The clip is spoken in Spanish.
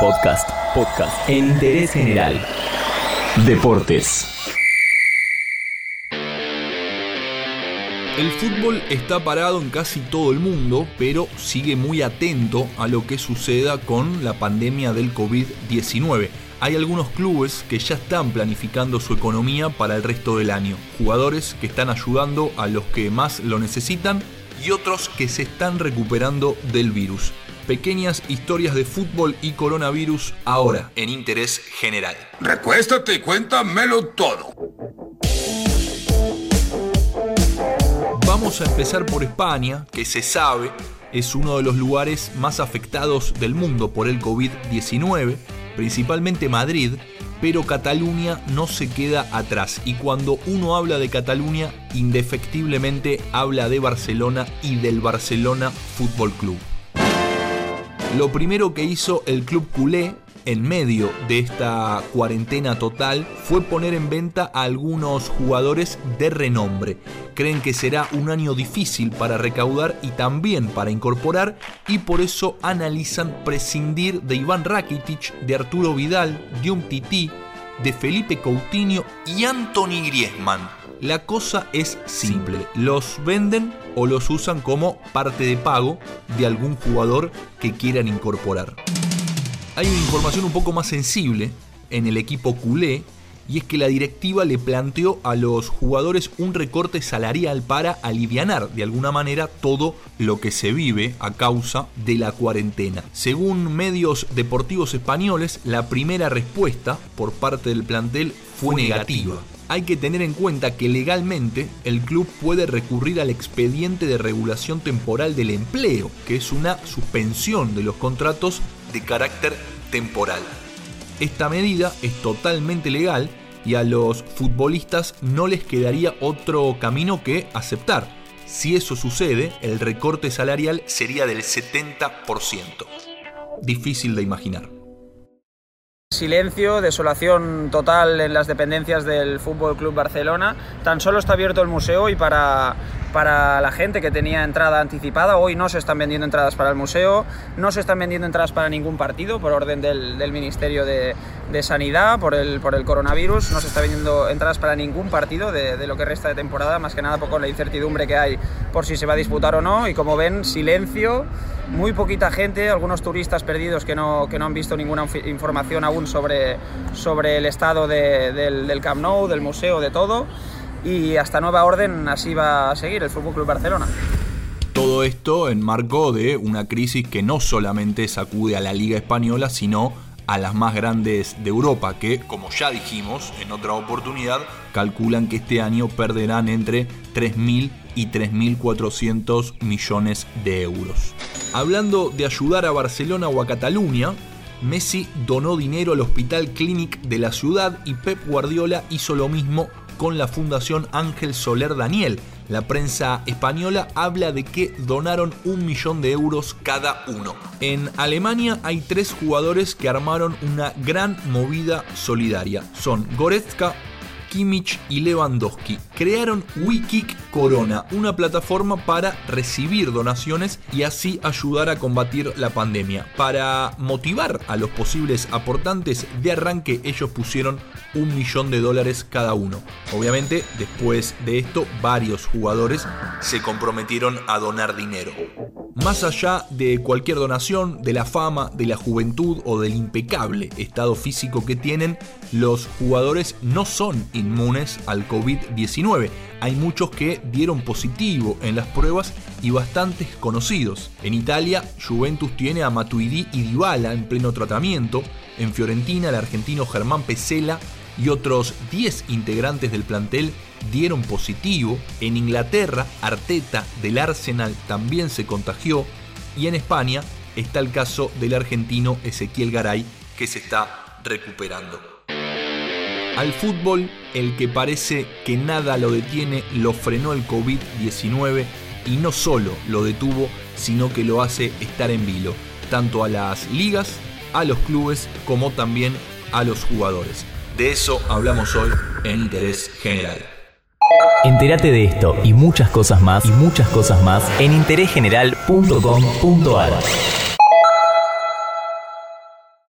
Podcast. En interés general. Deportes. El fútbol está parado en casi todo el mundo, pero sigue muy atento a lo que suceda con la pandemia del COVID-19. Hay algunos clubes que ya están planificando su economía para el resto del año, jugadores que están ayudando a los que más lo necesitan y otros que se están recuperando del virus. Pequeñas historias de fútbol y coronavirus ahora en Interés General. Recuéstate y cuéntamelo todo. Vamos a empezar por España, que se sabe es uno de los lugares más afectados del mundo por el COVID-19. Principalmente Madrid, pero Cataluña no se queda atrás. Y cuando uno habla de Cataluña, indefectiblemente habla de Barcelona y del Barcelona Fútbol Club. Lo primero que hizo el club culé en medio de esta cuarentena total fue poner en venta a algunos jugadores de renombre. Creen que será un año difícil para recaudar y también para incorporar, y por eso analizan prescindir de Iván Rakitic, de Arturo Vidal, de Umtiti, de Felipe Coutinho y Anthony Griezmann. La cosa es simple, los venden o los usan como parte de pago de algún jugador que quieran incorporar. Hay una información un poco más sensible en el equipo culé, y es que la directiva le planteó a los jugadores un recorte salarial para alivianar de alguna manera todo lo que se vive a causa de la cuarentena. Según medios deportivos españoles, la primera respuesta por parte del plantel fue negativa. Hay que tener en cuenta que legalmente el club puede recurrir al expediente de regulación temporal del empleo, que es una suspensión de los contratos de carácter temporal. Esta medida es totalmente legal y a los futbolistas no les quedaría otro camino que aceptar. Si eso sucede, el recorte salarial sería del 70%. Difícil de imaginar. Silencio, desolación total en las dependencias del Fútbol Club Barcelona. Tan solo está abierto el museo y para la gente que tenía entrada anticipada. Hoy no se están vendiendo entradas para el museo, no se están vendiendo entradas para ningún partido por orden del Ministerio de Sanidad por el coronavirus. No se está vendiendo entradas para ningún partido de lo que resta de temporada, más que nada por la incertidumbre que hay por si se va a disputar o no. Y como ven, silencio, muy poquita gente, algunos turistas perdidos que no han visto ninguna información aún sobre el estado del Camp Nou, del museo, de todo, y hasta nueva orden así va a seguir el Fútbol Club Barcelona. Todo esto en marco de una crisis que no solamente sacude a la Liga Española, sino a las más grandes de Europa, que, como ya dijimos en otra oportunidad, calculan que este año perderán entre 3.000 y 3.400 millones de euros. Hablando de ayudar a Barcelona o a Cataluña, Messi donó dinero al Hospital Clínic de la ciudad y Pep Guardiola hizo lo mismo con la Fundación Ángel Soler Daniel. La prensa española habla de que donaron 1 millón de euros cada uno. En Alemania hay 3 jugadores que armaron una gran movida solidaria. Son Goretzka, Kimmich y Lewandowski. Crearon Wikicorona, una plataforma para recibir donaciones y así ayudar a combatir la pandemia. Para motivar a los posibles aportantes, de arranque ellos pusieron $1 millón cada uno. Obviamente, después de esto, varios jugadores se comprometieron a donar dinero. Más allá de cualquier donación, de la fama, de la juventud o del impecable estado físico que tienen, los jugadores no son inmunes al COVID-19. Hay muchos que dieron positivo en las pruebas y bastantes conocidos. En Italia, Juventus tiene a Matuidi y Dybala en pleno tratamiento. En Fiorentina, el argentino Germán Pesela y otros 10 integrantes del plantel dieron positivo. En Inglaterra, Arteta del Arsenal también se contagió, y en España está el caso del argentino Ezequiel Garay, que se está recuperando. Al fútbol, el que parece que nada lo detiene, lo frenó el COVID-19, y no solo lo detuvo, sino que lo hace estar en vilo, tanto a las ligas, a los clubes, como también a los jugadores. De eso hablamos hoy en Interés General. Entérate de esto y muchas cosas más en interésgeneral.com.ar.